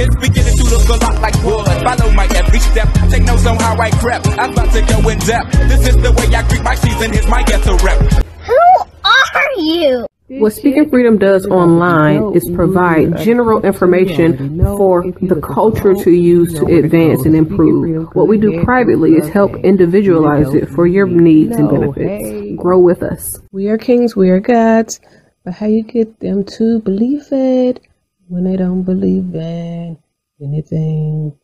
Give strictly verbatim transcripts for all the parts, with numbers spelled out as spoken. It's beginning to look a lot like wood. Follow my every step, take notes on how I prep. I'm about to go in depth. This is the way I greet my season, here's my ghetto rep. Who are you? What Speaking Freedom does online is provide general information for the culture to use to advance and improve. What we do privately is help individualize it for your needs and benefits. Grow with us. We are kings, we are gods, but how you get them to believe it when they don't believe in anything?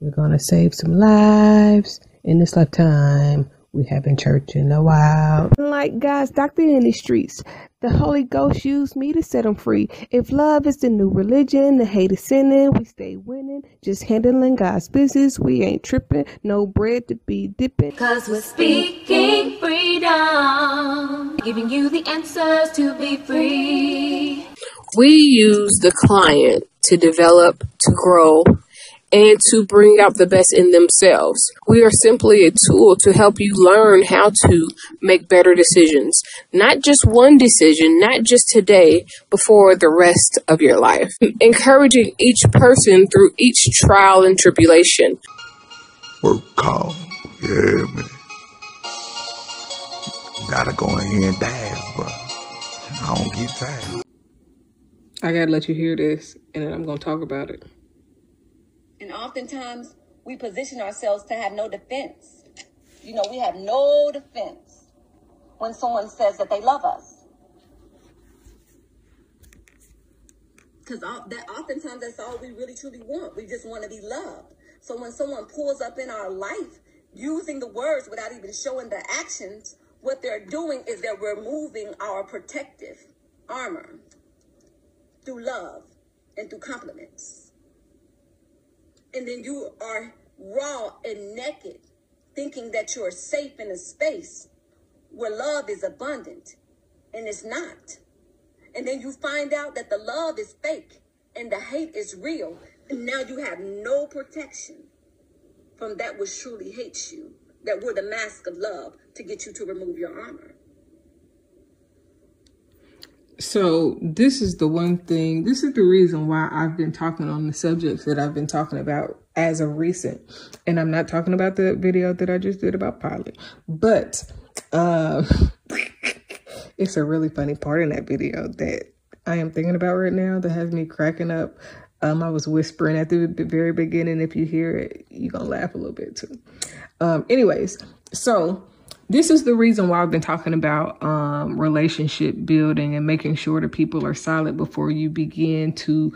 We're going to save some lives in this lifetime. We haven't church in a while. Like God's doctor in the streets, the Holy Ghost used me to set them free. If love is the new religion, the hate is sinning, we stay winning, just handling God's business. We ain't tripping, no bread to be dipping. Cause we're speaking freedom, giving you the answers to be free. We use the client to develop, to grow, and to bring out the best in themselves. We are simply a tool to help you learn how to make better decisions. Not just one decision, not just today, but for the rest of your life. Encouraging each person through each trial and tribulation. Work call, yeah, man. Gotta go in here and dive, but I don't get tired. I gotta let you hear this, and then I'm gonna talk about it. And oftentimes, we position ourselves to have no defense. You know, we have no defense when someone says that they love us. Because that oftentimes, that's all we really truly want. We just want to be loved. So when someone pulls up in our life, using the words without even showing the actions, what they're doing is they're removing our protective armor through love and through compliments. And then you are raw and naked, thinking that you're safe in a space where love is abundant, and it's not. And then you find out that the love is fake and the hate is real. And now you have no protection from that which truly hates you, that wore the mask of love to get you to remove your armor. So this is the one thing, this is the reason why I've been talking on the subjects that I've been talking about as of recent. And I'm not talking about the video that I just did about Pilot, but uh, it's a really funny part in that video that I am thinking about right now that has me cracking up. Um, I was whispering at the very beginning. If you hear it, you're going to laugh a little bit too. Um, anyways, so this is the reason why I've been talking about um, relationship building and making sure that people are solid before you begin to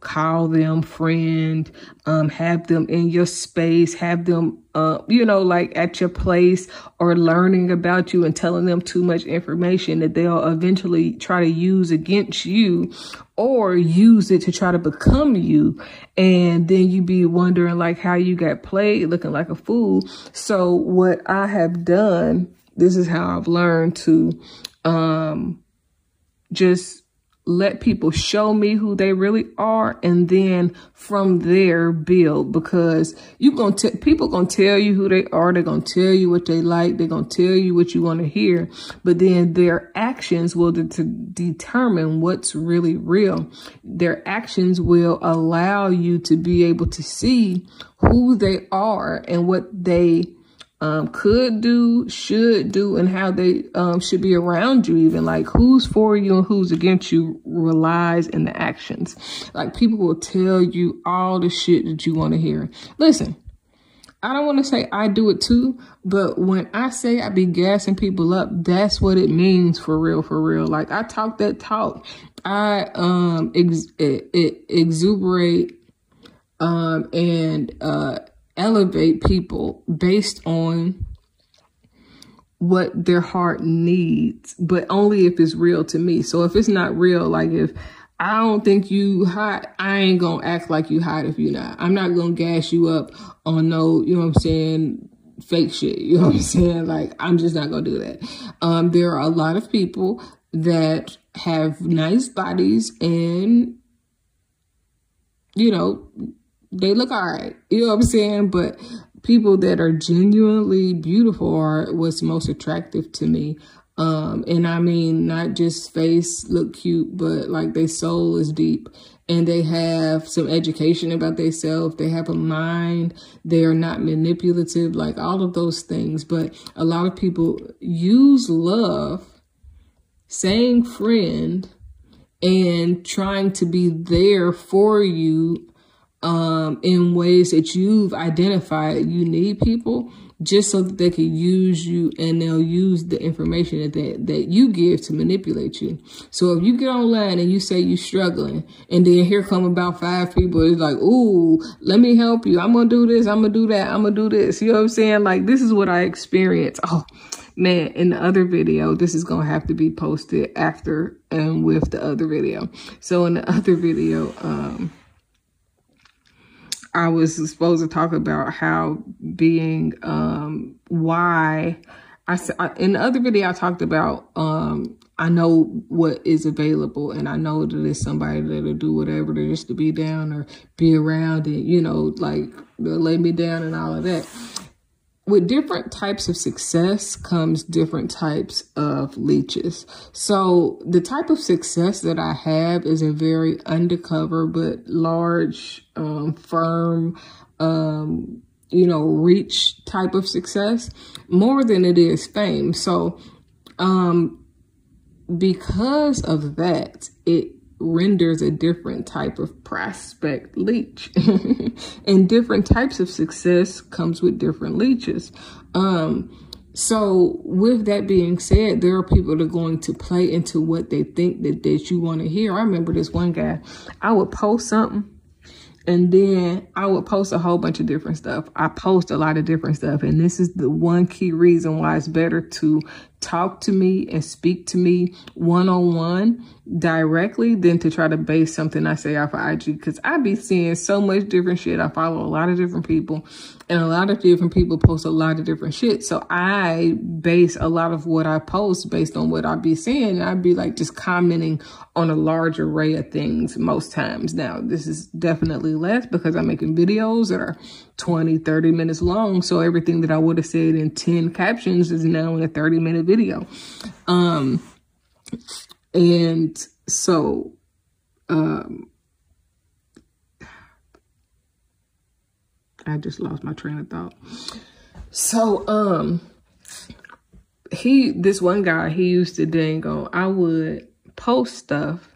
call them friend, um, have them in your space, have them, uh, you know, like at your place or learning about you and telling them too much information that they'll eventually try to use against you or use it to try to become you. And then you be wondering like how you got played, looking like a fool. So what I have done, this is how I've learned to um, just let people show me who they really are. And then from there build, because you gonna t people going to tell you who they are. They're going to tell you what they like. They're going to tell you what you want to hear. But then their actions will de to determine what's really real. Their actions will allow you to be able to see who they are and what they Um, could do, should do, and how they um, should be around you. Even like who's for you and who's against you relies in the actions. Like people will tell you all the shit that you want to hear. Listen, I don't want to say I do it too, but when I say I be gassing people up, that's what it means for real, for real. Like I talk that talk. I um ex it, it exuberate um and uh. elevate people based on what their heart needs, but only if it's real to me. So if it's not real, like if I don't think you hot, I ain't gonna act like you hot if you're not. I'm not gonna gas you up on no, you know what I'm saying, fake shit. You know what I'm saying? Like I'm just not gonna do that. Um, there are a lot of people that have nice bodies and, you know, they look all right, you know what I'm saying? But people that are genuinely beautiful are what's most attractive to me. Um, and I mean, not just face look cute, but like their soul is deep and they have some education about themselves. They have a mind. They are not manipulative, like all of those things. But a lot of people use love, saying friend, and trying to be there for you um, in ways that you've identified you need people, just so that they can use you, and they'll use the information that, they, that you give to manipulate you. So if you get online and you say you're struggling, and then here come about five people, it's like, ooh, let me help you. I'm going to do this. I'm going to do that. I'm going to do this. You know what I'm saying? Like, this is what I experience. Oh, man, in the other video, this is going to have to be posted after and with the other video. So in the other video, um, I was supposed to talk about how being, um, why I said in the other video, I talked about, um, I know what is available and I know that it's somebody that'll do whatever it is to be down or be around and, you know, like lay me down and all of that. With different types of success comes different types of leeches. So the type of success that I have is a very undercover, but large, um, firm, um, you know, reach type of success more than it is fame. So, um, because of that, it renders a different type of prospect leech and different types of success comes with different leeches. Um, so with that being said, there are people that are going to play into what they think that, that you want to hear. I remember this one guy, I would post something and then I would post a whole bunch of different stuff. I post a lot of different stuff. And this is the one key reason why it's better to talk to me and speak to me one-on-one directly than to try to base something I say off of I G. Because I be seeing so much different shit. I follow a lot of different people and a lot of different people post a lot of different shit. So I base a lot of what I post based on what I be seeing. And I be like just commenting on a large array of things most times. Now, this is definitely less because I'm making videos that are twenty, thirty minutes long. So everything that I would have said in ten captions is now in a thirty minute video. Um, and so, um, I just lost my train of thought. So, um, he, this one guy, he used to dangle, I would post stuff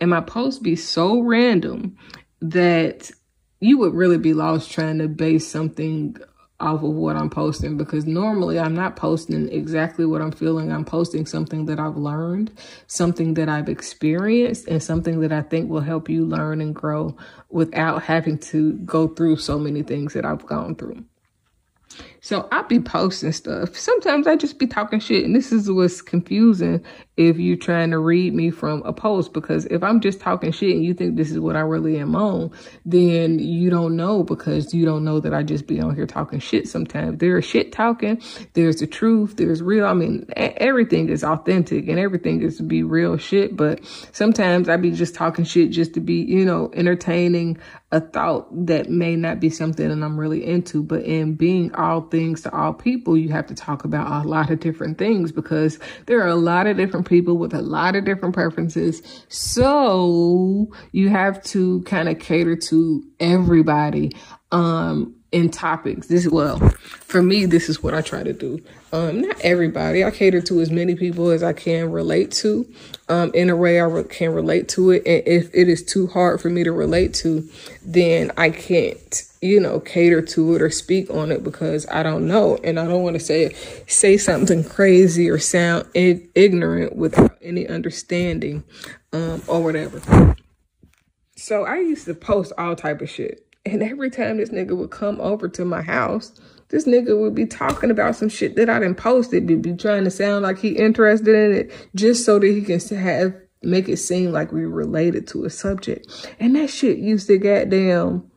and my posts be so random that you would really be lost trying to base something off of what I'm posting, because normally I'm not posting exactly what I'm feeling. I'm posting something that I've learned, something that I've experienced, and something that I think will help you learn and grow without having to go through so many things that I've gone through. So I'll be posting stuff. Sometimes I just be talking shit. And this is what's confusing if you're trying to read me from a post, because if I'm just talking shit and you think this is what I really am on, then you don't know, because you don't know that I just be on here talking shit sometimes. There's shit talking. There's the truth. There's real. I mean, everything is authentic and everything is to be real shit. But sometimes I be just talking shit just to be, you know, entertaining a thought that may not be something that I'm really into. But in being all things to all people, you have to talk about a lot of different things, because there are a lot of different people with a lot of different preferences. So you have to kind of cater to everybody um, in topics. This, well, for me, this is what I try to do. Um, not everybody. I cater to as many people as I can relate to um, in a way I re- can relate to it. And if it is too hard for me to relate to, then I can't, you know, cater to it or speak on it, because I don't know. And I don't want to say, say something crazy or sound ig- ignorant without any understanding, um, or whatever. So I used to post all type of shit. And every time this nigga would come over to my house, this nigga would be talking about some shit that I didn't post. It'd be, be trying to sound like he interested in it just so that he can have, make it seem like we related to a subject. And that shit used to goddamn,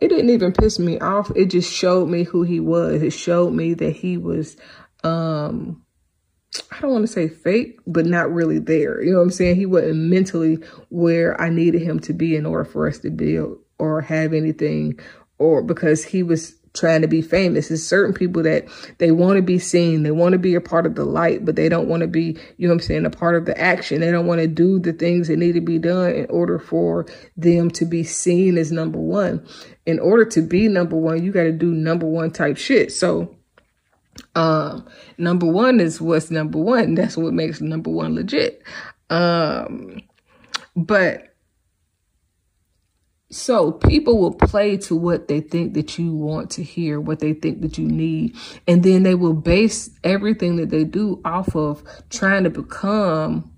it didn't even piss me off. It just showed me who he was. It showed me that he was, um, I don't want to say fake, but not really there. You know what I'm saying? He wasn't mentally where I needed him to be in order for us to build or have anything, or because he was trying to be famous. It's certain people that they want to be seen. They want to be a part of the light, but they don't want to be, you know what I'm saying, a part of the action. They don't want to do the things that need to be done in order for them to be seen as number one. In order to be number one, you got to do number one type shit. So um, number one is what's number one. That's what makes number one legit. Um, but So people will play to what they think that you want to hear, what they think that you need. And then they will base everything that they do off of trying to become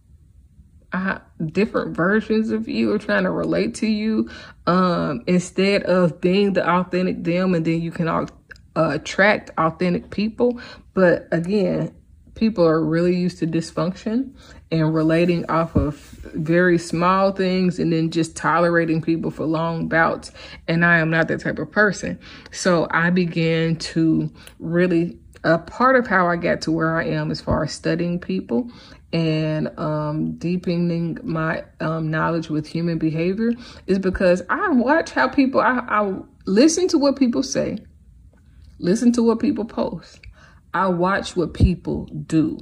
uh, different versions of you or trying to relate to you um, instead of being the authentic them. And then you can uh, attract authentic people. But again, people are really used to dysfunction and relating off of very small things and then just tolerating people for long bouts. And I am not that type of person. So I began to really, a part of how I got to where I am as far as studying people and um, deepening my um, knowledge with human behavior is because I watch how people, I, I listen to what people say, listen to what people post. I watch what people do.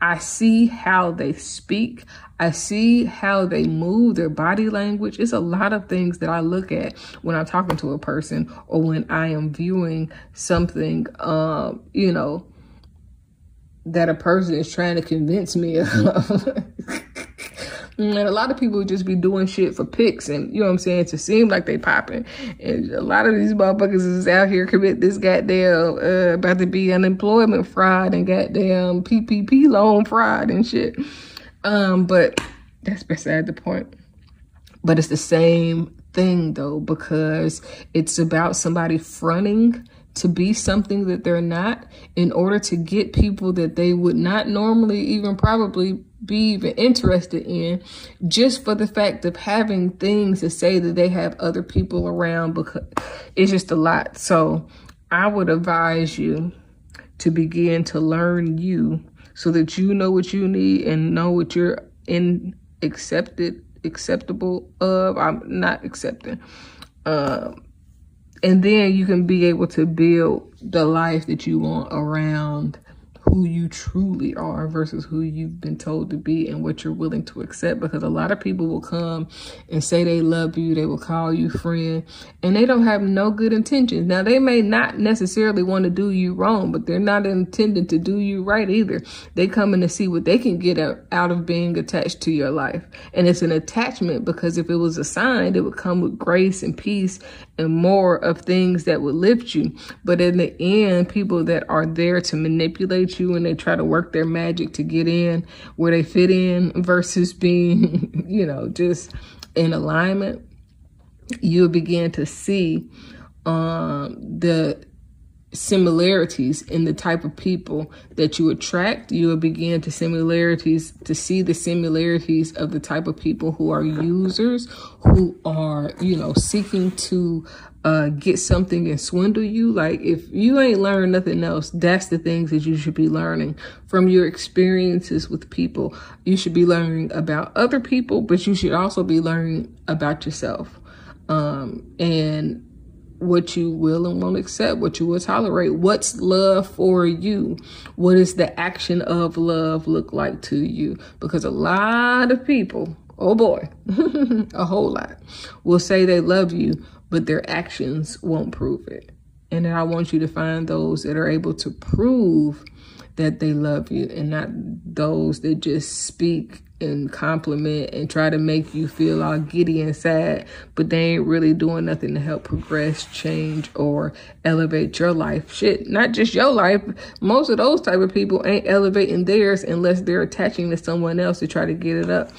I see how they speak. I see how they move, their body language. It's a lot of things that I look at when I'm talking to a person or when I am viewing something, um, you know, that a person is trying to convince me of. And a lot of people just be doing shit for pics and, you know what I'm saying, to seem like they popping. And a lot of these motherfuckers is out here commit this goddamn, uh, about to be unemployment fraud and goddamn P P P loan fraud and shit. Um, but that's beside the point. But it's the same thing though, because it's about somebody fronting to be something that they're not in order to get people that they would not normally even probably be even interested in, just for the fact of having things to say that they have other people around, because it's just a lot. So I would advise you to begin to learn you so that you know what you need and know what you're in accepted, acceptable of. I'm not accepting. Um, And then you can be able to build the life that you want around who you truly are versus who you've been told to be and what you're willing to accept. Because a lot of people will come and say they love you. They will call you friend and they don't have no good intentions. Now, they may not necessarily want to do you wrong, but they're not intending to do you right either. They come in to see what they can get out of being attached to your life. And it's an attachment because if it was a sign, it would come with grace and peace and more of things that would lift you. But in the end, people that are there to manipulate you and they try to work their magic to get in where they fit in versus being, you know, just in alignment, you'll begin to see um, the similarities in the type of people that you attract. You will begin to similarities to see the similarities of the type of people who are users, who are, you know, seeking to uh, get something and swindle you. Like if you ain't learned nothing else, that's the things that you should be learning from your experiences with people. You should be learning about other people, but you should also be learning about yourself. Um, and what you will and won't accept, what you will tolerate, what's love for you, what does the action of love look like to you? Because a lot of people, oh boy, a whole lot, will say they love you, but their actions won't prove it. And then I want you to find those that are able to prove that they love you and not those that just speak and compliment and try to make you feel all giddy and sad, but they ain't really doing nothing to help progress, change, or elevate your life. Shit, not just your life. Most of those type of people ain't elevating theirs unless they're attaching to someone else to try to get it up,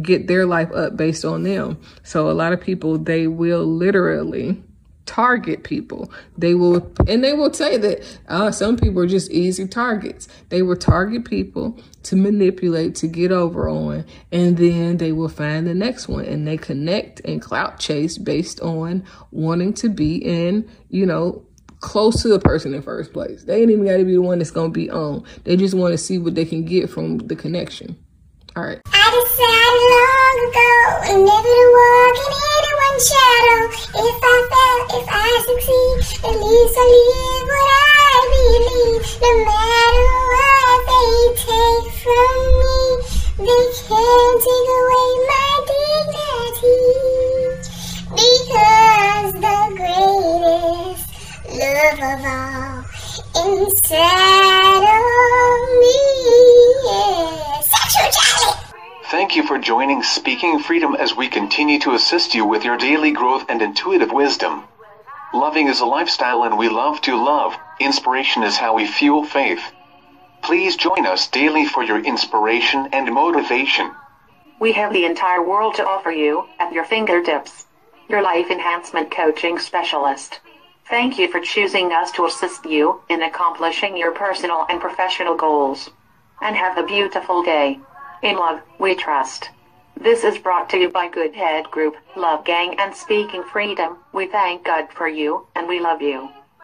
get their life up based on them. So a lot of people, they will literally target people. They will, and they will say that uh, some people are just easy targets. They will target people to manipulate, to get over on, and then they will find the next one and they connect and clout chase based on wanting to be in, you know, close to the person in first place. They ain't even got to be the one that's going to be on. They just want to see what they can get from the connection. All right. I decided long ago, never to walk in anyone's shadow. If I fail, if I succeed, at least Love of all inside of me, yeah. Sexual Jelly! Thank you for joining Speaking Freedom as we continue to assist you with your daily growth and intuitive wisdom. Loving is a lifestyle and we love to love. Inspiration is how we fuel faith. Please join us daily for your inspiration and motivation. We have the entire world to offer you at your fingertips. Your life enhancement coaching specialist. Thank you for choosing us to assist you in accomplishing your personal and professional goals. And have a beautiful day. In love, we trust. This is brought to you by Good Head Group, Love Gang and Speaking Freedom. We thank God for you, and we love you.